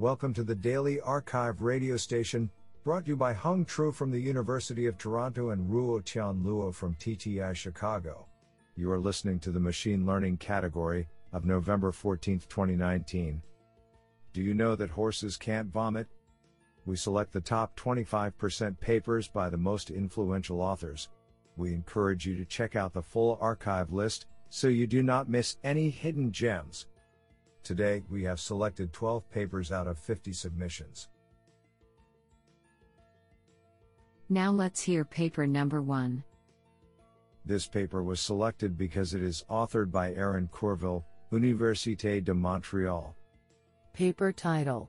Welcome to the Daily Archive radio station, brought to you by Hung Tru from the University of Toronto and Ruo Tianluo from TTI Chicago. You are listening to the Machine Learning category of November 14, 2019. Do you know that horses can't vomit? We select the top 25% papers by the most influential authors. We encourage you to check out the full archive list so you do not miss any hidden gems. Today, we have selected 12 papers out of 50 submissions. Now let's hear paper number 1. This paper was selected because it is authored by Aaron Courville, Université de Montreal. Paper title: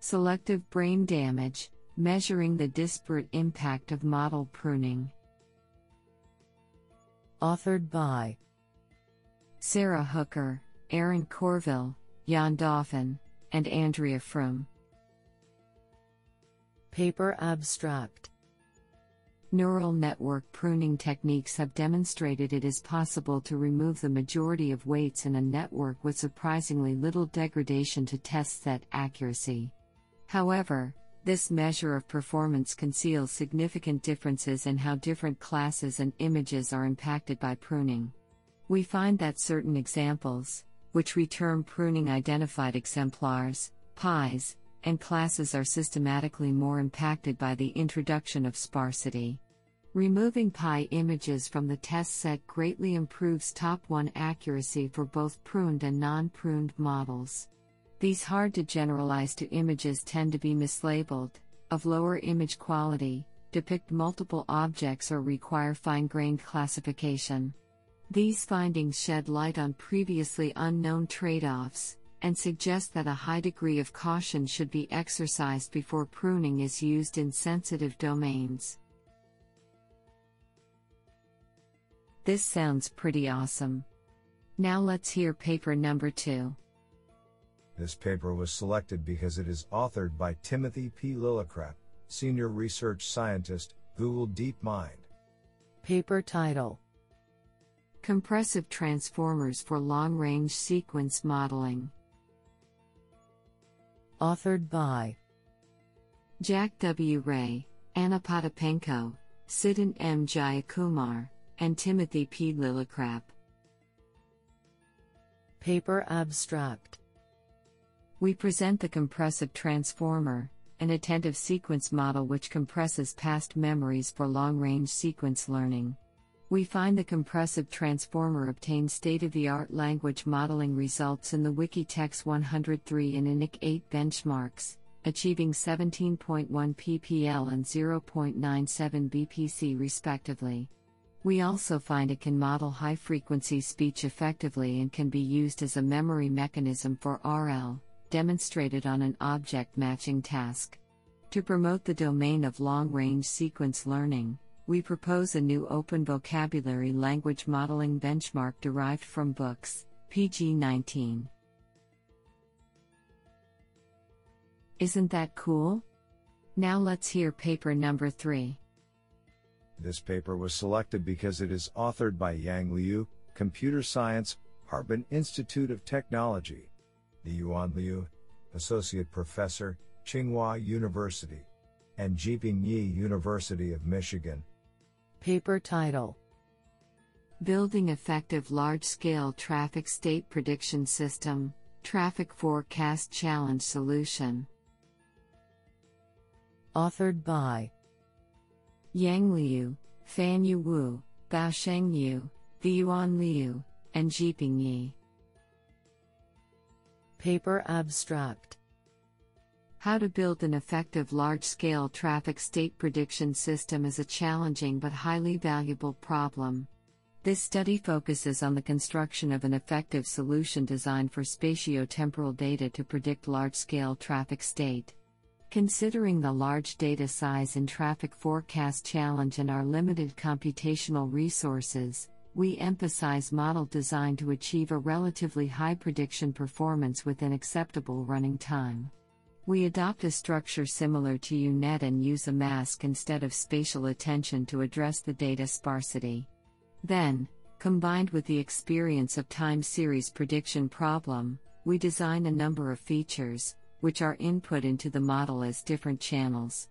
Selective Brain Damage, Measuring the Disparate Impact of Model Pruning. Authored by Sarah Hooker, Aaron Courville, Jan Dauphin, and Andrea Frum. Paper abstract: Neural network pruning techniques have demonstrated it is possible to remove the majority of weights in a network with surprisingly little degradation to test set accuracy. However, this measure of performance conceals significant differences in how different classes and images are impacted by pruning. We find that certain examples, which we term pruning identified exemplars, pies, and classes, are systematically more impacted by the introduction of sparsity. Removing pie images from the test set greatly improves top 1 accuracy for both pruned and non-pruned models. These hard-to-generalize-to images tend to be mislabeled, of lower image quality, depict multiple objects, or require fine-grained classification. These findings shed light on previously unknown trade-offs, and suggest that a high degree of caution should be exercised before pruning is used in sensitive domains. This sounds pretty awesome. Now let's hear paper number 2. This paper was selected because it is authored by Timothy P. Lillicrap, Senior Research Scientist, Google DeepMind. Paper title: Compressive Transformers for Long-Range Sequence Modeling. Authored by Jack W. Ray, Anna Potapenko, Siddhant M. Jayakumar, and Timothy P. Lillicrap. Paper abstract: We present the compressive transformer, an attentive sequence model which compresses past memories for long-range sequence learning. We find the compressive transformer obtains state-of-the-art language modeling results in the WikiText-103 and Enwik8 benchmarks, achieving 17.1 ppl and 0.97 BPC respectively. We also find it can model high-frequency speech effectively and can be used as a memory mechanism for RL, demonstrated on an object matching task. To promote the domain of long-range sequence learning, we propose a new open vocabulary language modeling benchmark derived from books, PG-19. Isn't that cool? Now let's hear paper number 3. This paper was selected because it is authored by Yang Liu, Computer Science, Harbin Institute of Technology. The Yuan Liu, Associate Professor, Tsinghua University, and Jiping Yi, University of Michigan. Paper title: Building Effective Large-Scale Traffic State Prediction System, Traffic Forecast Challenge Solution. Authored by Yang Liu, Fan Yu Wu, Bao Sheng Yu, the Yuan Liu, and Jiping Yi. Paper abstract: How to build an effective large-scale traffic state prediction system is a challenging but highly valuable problem. This study focuses on the construction of an effective solution designed for spatiotemporal data to predict large-scale traffic state. Considering the large data size in Traffic Forecast Challenge and our limited computational resources, we emphasize model design to achieve a relatively high prediction performance within acceptable running time. We adopt a structure similar to UNet and use a mask instead of spatial attention to address the data sparsity. Then, combined with the experience of time series prediction problem, we design a number of features, which are input into the model as different channels.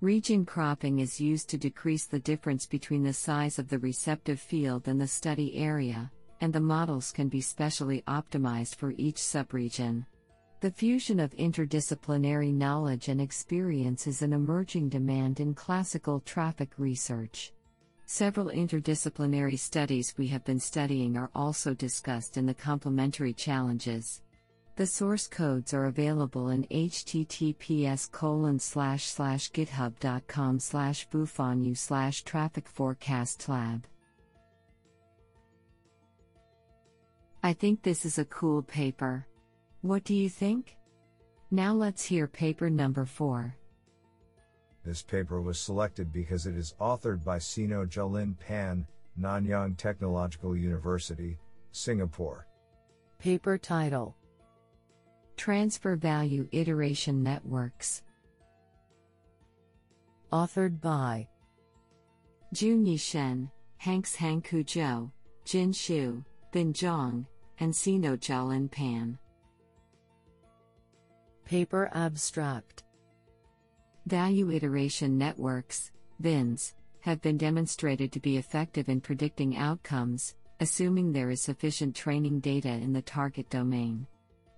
Region cropping is used to decrease the difference between the size of the receptive field and the study area, and the models can be specially optimized for each subregion. The fusion of interdisciplinary knowledge and experience is an emerging demand in classical traffic research. Several interdisciplinary studies we have been studying are also discussed in the complementary challenges. The source codes are available in https://github.com/bufanyu/trafficforecastlab. I think this is a cool paper. What do you think? Now let's hear paper number 4. This paper was selected because it is authored by Sino Jalin Pan, Nanyang Technological University, Singapore. Paper title: Transfer Value Iteration Networks. Authored by Jun Yishen, Hanks Hangku Zhou, Jin Xu, Bin Zhang, and Sino Jalin Pan. Paper abstract: Value iteration networks, VINs, have been demonstrated to be effective in predicting outcomes, assuming there is sufficient training data in the target domain.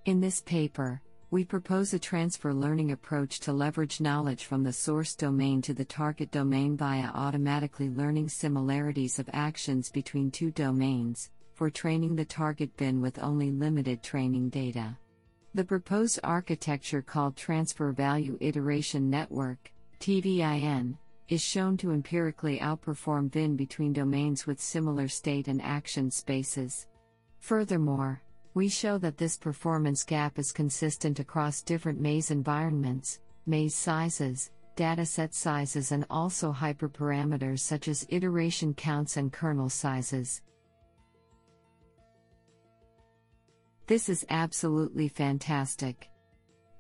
In this paper, we propose a transfer learning approach to leverage knowledge from the source domain to the target domain via automatically learning similarities of actions between two domains, for training the target bin with only limited training data. The proposed architecture, called Transfer Value Iteration Network, TVIN, is shown to empirically outperform VIN between domains with similar state and action spaces. Furthermore, we show that this performance gap is consistent across different maze environments, maze sizes, dataset sizes, and also hyperparameters such as iteration counts and kernel sizes. This is absolutely fantastic.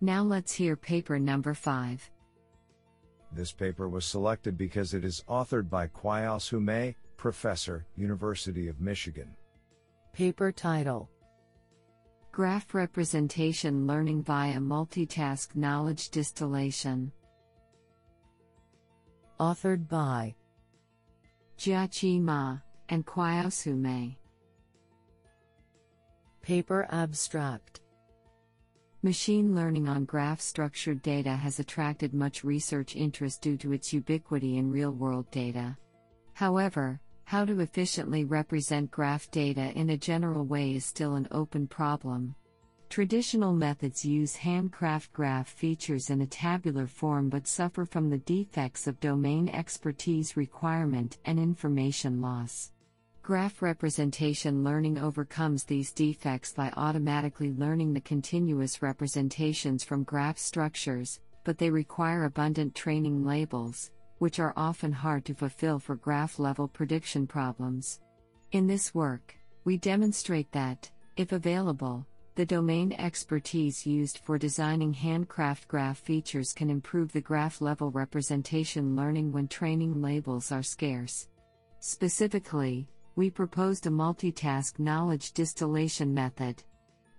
Now let's hear paper number 5. This paper was selected because it is authored by Kwaeosu, Professor, University of Michigan. Paper title: Graph Representation Learning via Multitask Knowledge Distillation. Authored by Jia Ma and Kwaeosu Mei. Paper abstract: Machine learning on graph-structured data has attracted much research interest due to its ubiquity in real-world data. However, how to efficiently represent graph data in a general way is still an open problem. Traditional methods use handcraft graph features in a tabular form but suffer from the defects of domain expertise requirement and information loss. Graph representation learning overcomes these defects by automatically learning the continuous representations from graph structures, but they require abundant training labels, which are often hard to fulfill for graph-level prediction problems. In this work, we demonstrate that, if available, the domain expertise used for designing handcraft graph features can improve the graph-level representation learning when training labels are scarce. Specifically, we proposed a multitask knowledge distillation method.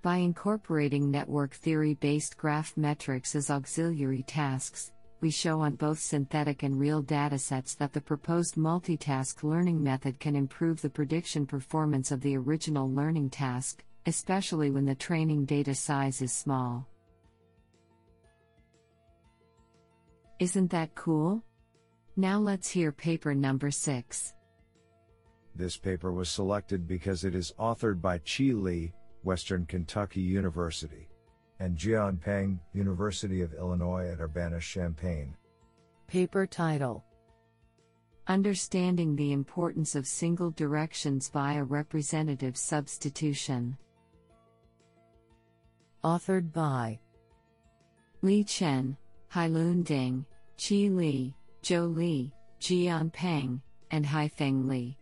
By incorporating network theory-based graph metrics as auxiliary tasks, we show on both synthetic and real datasets that the proposed multitask learning method can improve the prediction performance of the original learning task, especially when the training data size is small. Isn't that cool? Now let's hear paper number 6. This paper was selected because it is authored by Qi Li, Western Kentucky University, and Jian Peng, University of Illinois at Urbana-Champaign. Paper title: Understanding the Importance of Single Directions via Representative Substitution. Authored by Li Chen, Hailun Ding, Qi Li, Zhou Li, Jian Peng, and Haifeng Li.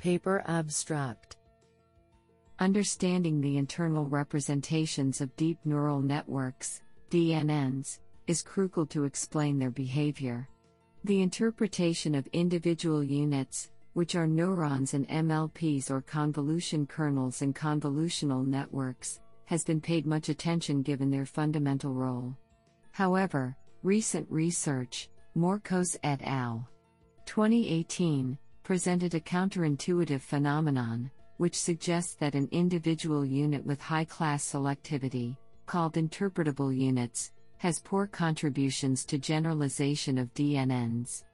Paper abstract: Understanding the internal representations of deep neural networks, DNNs, is crucial to explain their behavior. The interpretation of individual units, which are neurons and MLPs or convolution kernels in convolutional networks, has been paid much attention given their fundamental role. However, recent research, Morcos et al. 2018, presented a counterintuitive phenomenon, which suggests that an individual unit with high-class selectivity, called interpretable units, has poor contributions to generalization of DNNs.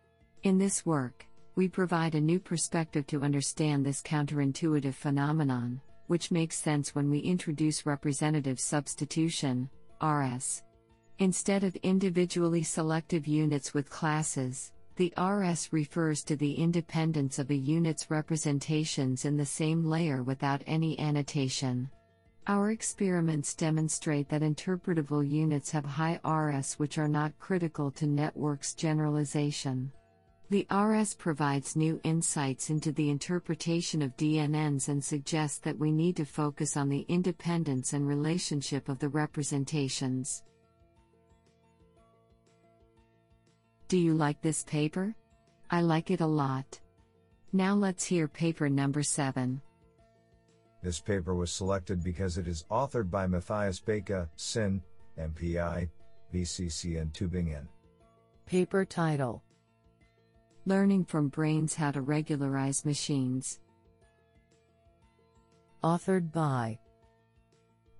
In this work, we provide a new perspective to understand this counterintuitive phenomenon, which makes sense when we introduce representative substitution, RS. Instead of individually selective units with classes, the RS refers to the independence of a unit's representations in the same layer without any annotation. Our experiments demonstrate that interpretable units have high RS which are not critical to networks' generalization. The RS provides new insights into the interpretation of DNNs and suggests that we need to focus on the independence and relationship of the representations. Do you like this paper? I like it a lot. Now let's hear paper number 7. This paper was selected because it is authored by Matthias Baker, Sin, MPI, BCC and Tübingen. Paper title: Learning from Brains How to Regularize Machines. Authored by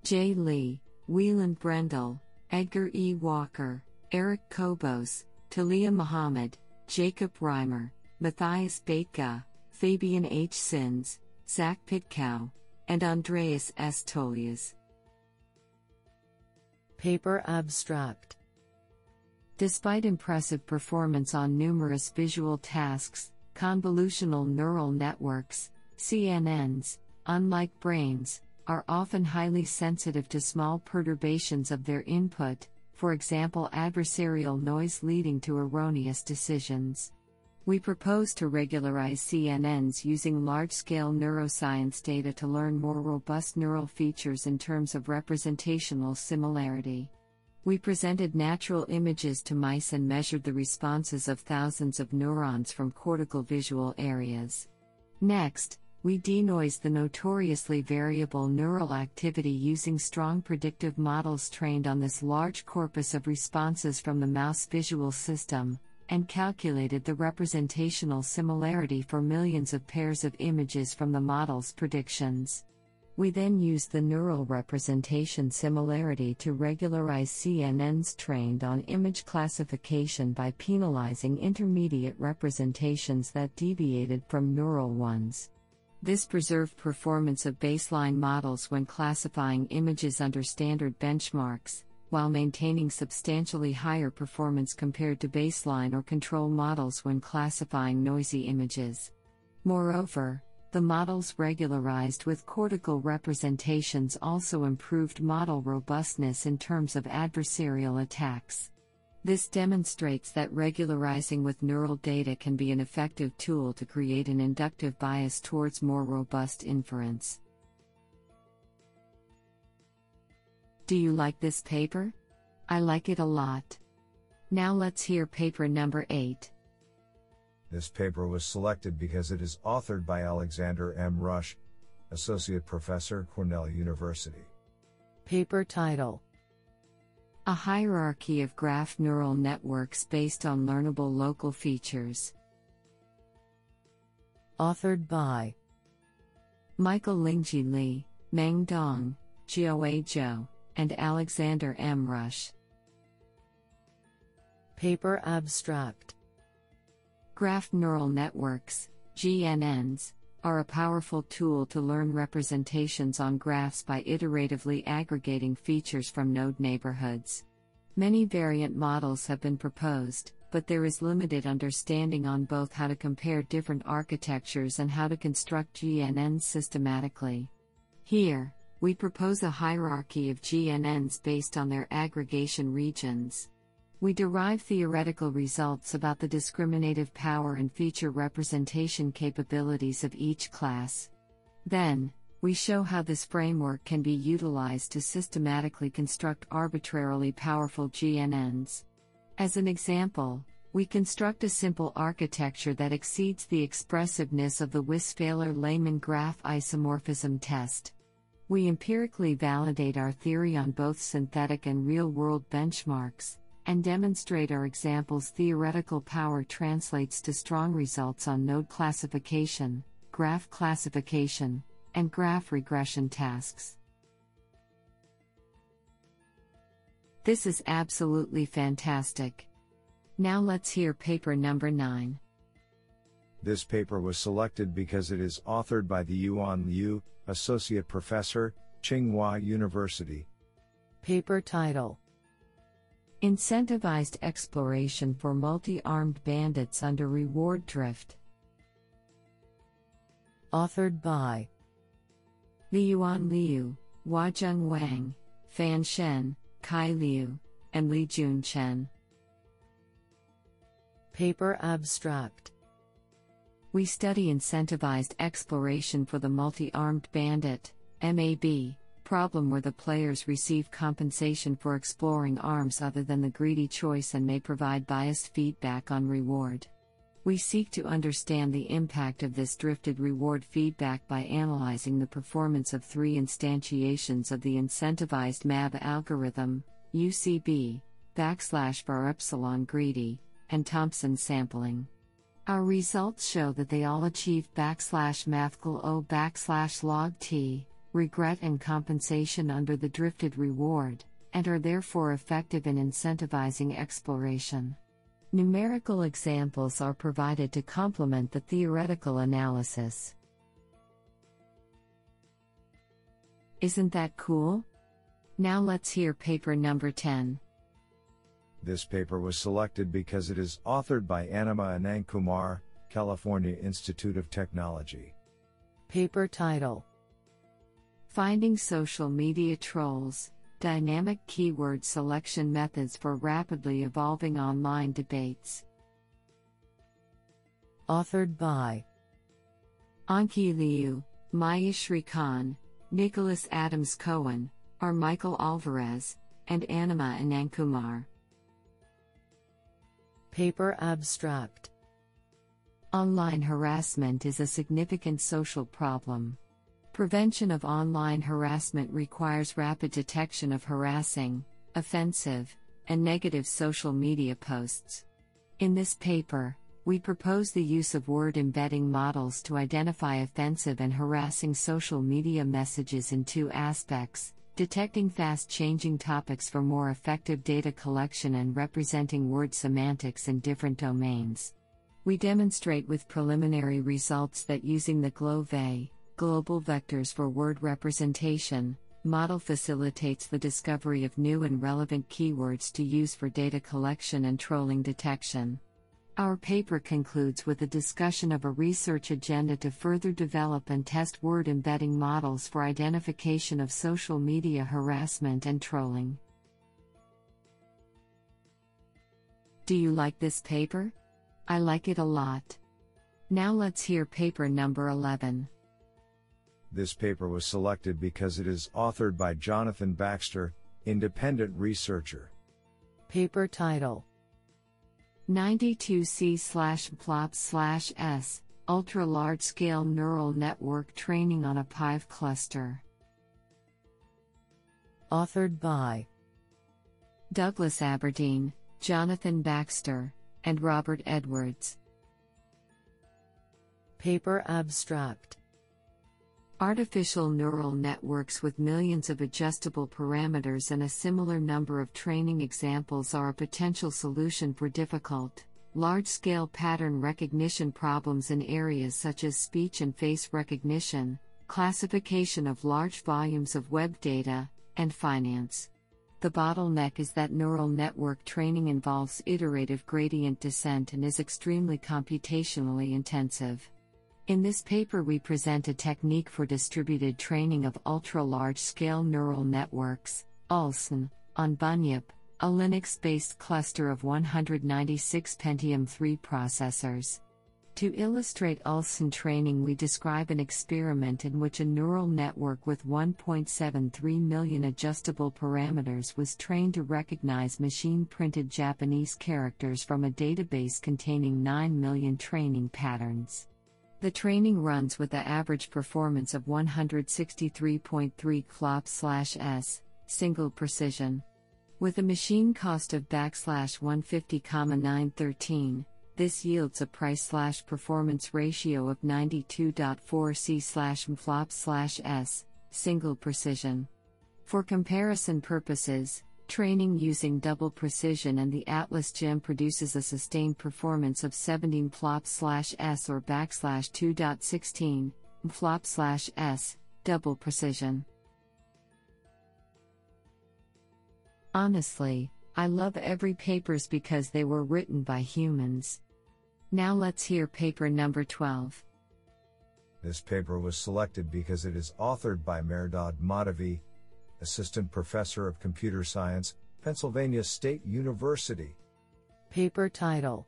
J. Lee, Wieland Brendel, Edgar E. Walker, Eric Kobos, Talia Muhammad, Jacob Reimer, Matthias Baetke, Fabian H. Sins, Zach Pitkow, and Andreas S. Tolias. Paper abstract: Despite impressive performance on numerous visual tasks, convolutional neural networks, CNNs, unlike brains, are often highly sensitive to small perturbations of their input, for example adversarial noise leading to erroneous decisions. We propose to regularize CNNs using large-scale neuroscience data to learn more robust neural features in terms of representational similarity. We presented natural images to mice and measured the responses of thousands of neurons from cortical visual areas. Next, we denoised the notoriously variable neural activity using strong predictive models trained on this large corpus of responses from the mouse visual system, and calculated the representational similarity for millions of pairs of images from the model's predictions. We then used the neural representation similarity to regularize CNNs trained on image classification by penalizing intermediate representations that deviated from neural ones. This preserved performance of baseline models when classifying images under standard benchmarks, while maintaining substantially higher performance compared to baseline or control models when classifying noisy images. Moreover, the models regularized with cortical representations also improved model robustness in terms of adversarial attacks. This demonstrates that regularizing with neural data can be an effective tool to create an inductive bias towards more robust inference. Do you like this paper? I like it a lot. Now let's hear paper number 8. This paper was selected because it is authored by Alexander M. Rush, Associate Professor, Cornell University. Paper title: A Hierarchy of Graph Neural Networks Based on Learnable Local Features. Authored by Michael Lingji Li, Meng Dong, Jioe Zhou, and Alexander M. Rush. Paper abstract: Graph neural networks, GNNs, are a powerful tool to learn representations on graphs by iteratively aggregating features from node neighborhoods. Many variant models have been proposed, but there is limited understanding on both how to compare different architectures and how to construct GNNs systematically. Here, we propose a hierarchy of GNNs based on their aggregation regions. We derive theoretical results about the discriminative power and feature representation capabilities of each class. Then, we show how this framework can be utilized to systematically construct arbitrarily powerful GNNs. As an example, we construct a simple architecture that exceeds the expressiveness of the Wissler-Lehmann graph isomorphism test. We empirically validate our theory on both synthetic and real-world benchmarks, and demonstrate our examples' theoretical power translates to strong results on node classification, and graph regression tasks. This is absolutely fantastic. Now let's hear paper number 9. This paper was selected because it is authored by the Yuan Liu, Associate Professor, Tsinghua University. Paper title: Incentivized Exploration for Multi-Armed Bandits Under Reward Drift. Authored by Li Yuan Liu, Huazheng Wang, Fan Shen, Kai Liu, and Li Jun Chen. Paper abstract: We study incentivized exploration for the multi-armed bandit, MAB, problem where the players receive compensation for exploring arms other than the greedy choice and may provide biased feedback on reward. We seek to understand the impact of this drifted reward feedback by analyzing the performance of 3 instantiations of the incentivized MAB algorithm, UCB, /var epsilon greedy, and Thompson sampling. Our results show that they all achieve /mathcal o /log t, regret and compensation under the drifted reward, and are therefore effective in incentivizing exploration. Numerical examples are provided to complement the theoretical analysis. Isn't that cool? Now let's hear paper number 10. This paper was selected because it is authored by Anima Anand Kumar, California Institute of Technology. Paper title: Finding Social Media Trolls, Dynamic Keyword Selection Methods for Rapidly Evolving Online Debates. Authored by Anki Liu, Maya Shrikhan, Nicholas Adams Cohen, R. Michael Alvarez, and Anima Anand Kumar. Paper abstract: Online harassment is a significant social problem. Prevention of online harassment requires rapid detection of harassing, offensive, and negative social media posts. In this paper, we propose the use of word embedding models to identify offensive and harassing social media messages in 2 aspects: detecting fast-changing topics for more effective data collection and representing word semantics in different domains. We demonstrate with preliminary results that using the GLOVE Global Vectors for Word Representation model facilitates the discovery of new and relevant keywords to use for data collection and trolling detection. Our paper concludes with a discussion of a research agenda to further develop and test word embedding models for identification of social media harassment and trolling. Do you like this paper? I like it a lot. Now let's hear paper number 11. This paper was selected because it is authored by Jonathan Baxter, independent researcher. Paper title: 92C/PLOP/S, Ultra-Large-Scale Neural Network Training on a Pive Cluster. Authored by Douglas Aberdeen, Jonathan Baxter, and Robert Edwards. Paper abstract: Artificial neural networks with millions of adjustable parameters and a similar number of training examples are a potential solution for difficult, large-scale pattern recognition problems in areas such as speech and face recognition, classification of large volumes of web data, and finance. The bottleneck is that neural network training involves iterative gradient descent and is extremely computationally intensive. In this paper we present a technique for distributed training of ultra-large-scale neural networks, ULSN, on Bunyip, a Linux-based cluster of 196 Pentium III processors. To illustrate ULSN training we describe an experiment in which a neural network with 1.73 million adjustable parameters was trained to recognize machine-printed Japanese characters from a database containing 9 million training patterns. The training runs with the average performance of 163.3 clops/s, single precision. With a machine cost of $150,913, this yields a price-performance ratio of 92.4 C/flops/s, single precision. For comparison purposes, training using double precision and the Atlas Gem produces a sustained performance of 17 flops/s or backslash 2.16 flops/s, double precision. Honestly, I love every papers because they were written by humans. Now let's hear paper number 12. This paper was selected because it is authored by Mehrdad Madavi, Assistant Professor of Computer Science, Pennsylvania State University. Paper title: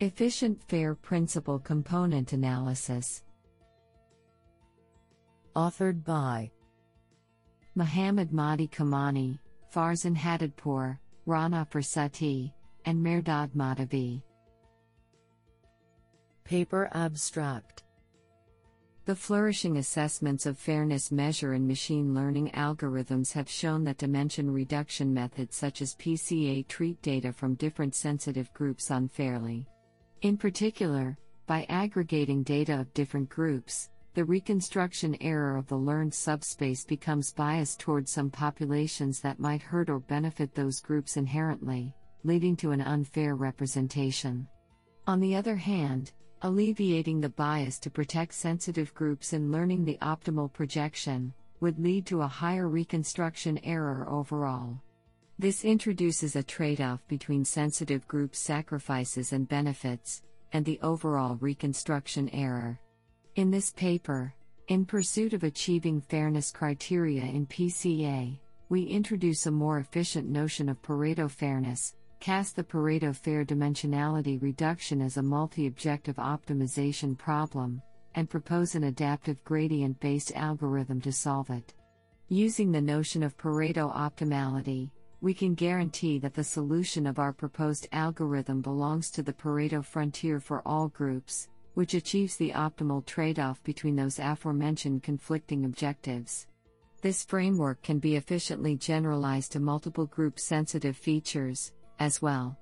Efficient Fair Principal Component Analysis. Authored by Mohammad Mahdi Kamani, Farzan Hadidpour, Rana Persati, and Mehrdad Madavi. Paper abstract: The flourishing assessments of fairness measure and machine learning algorithms have shown that dimension reduction methods such as PCA treat data from different sensitive groups unfairly. In particular, by aggregating data of different groups, the reconstruction error of the learned subspace becomes biased toward some populations that might hurt or benefit those groups inherently, leading to an unfair representation. On the other hand, alleviating the bias to protect sensitive groups in learning the optimal projection would lead to a higher reconstruction error overall. This introduces a trade-off between sensitive group sacrifices and benefits, and the overall reconstruction error. In this paper, in pursuit of achieving fairness criteria in PCA, we introduce a more efficient notion of Pareto fairness, cast the Pareto fair dimensionality reduction as a multi-objective optimization problem, and propose an adaptive gradient-based algorithm to solve it. Using the notion of Pareto optimality, we can guarantee that the solution of our proposed algorithm belongs to the Pareto frontier for all groups, which achieves the optimal trade-off between those aforementioned conflicting objectives. This framework can be efficiently generalized to multiple group-sensitive features, as well.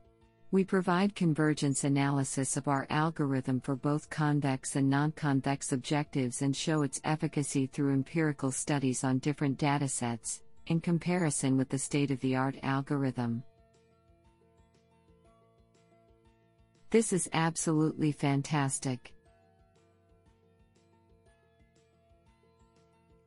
We provide convergence analysis of our algorithm for both convex and non-convex objectives and show its efficacy through empirical studies on different datasets, in comparison with the state-of-the-art algorithm. This is absolutely fantastic.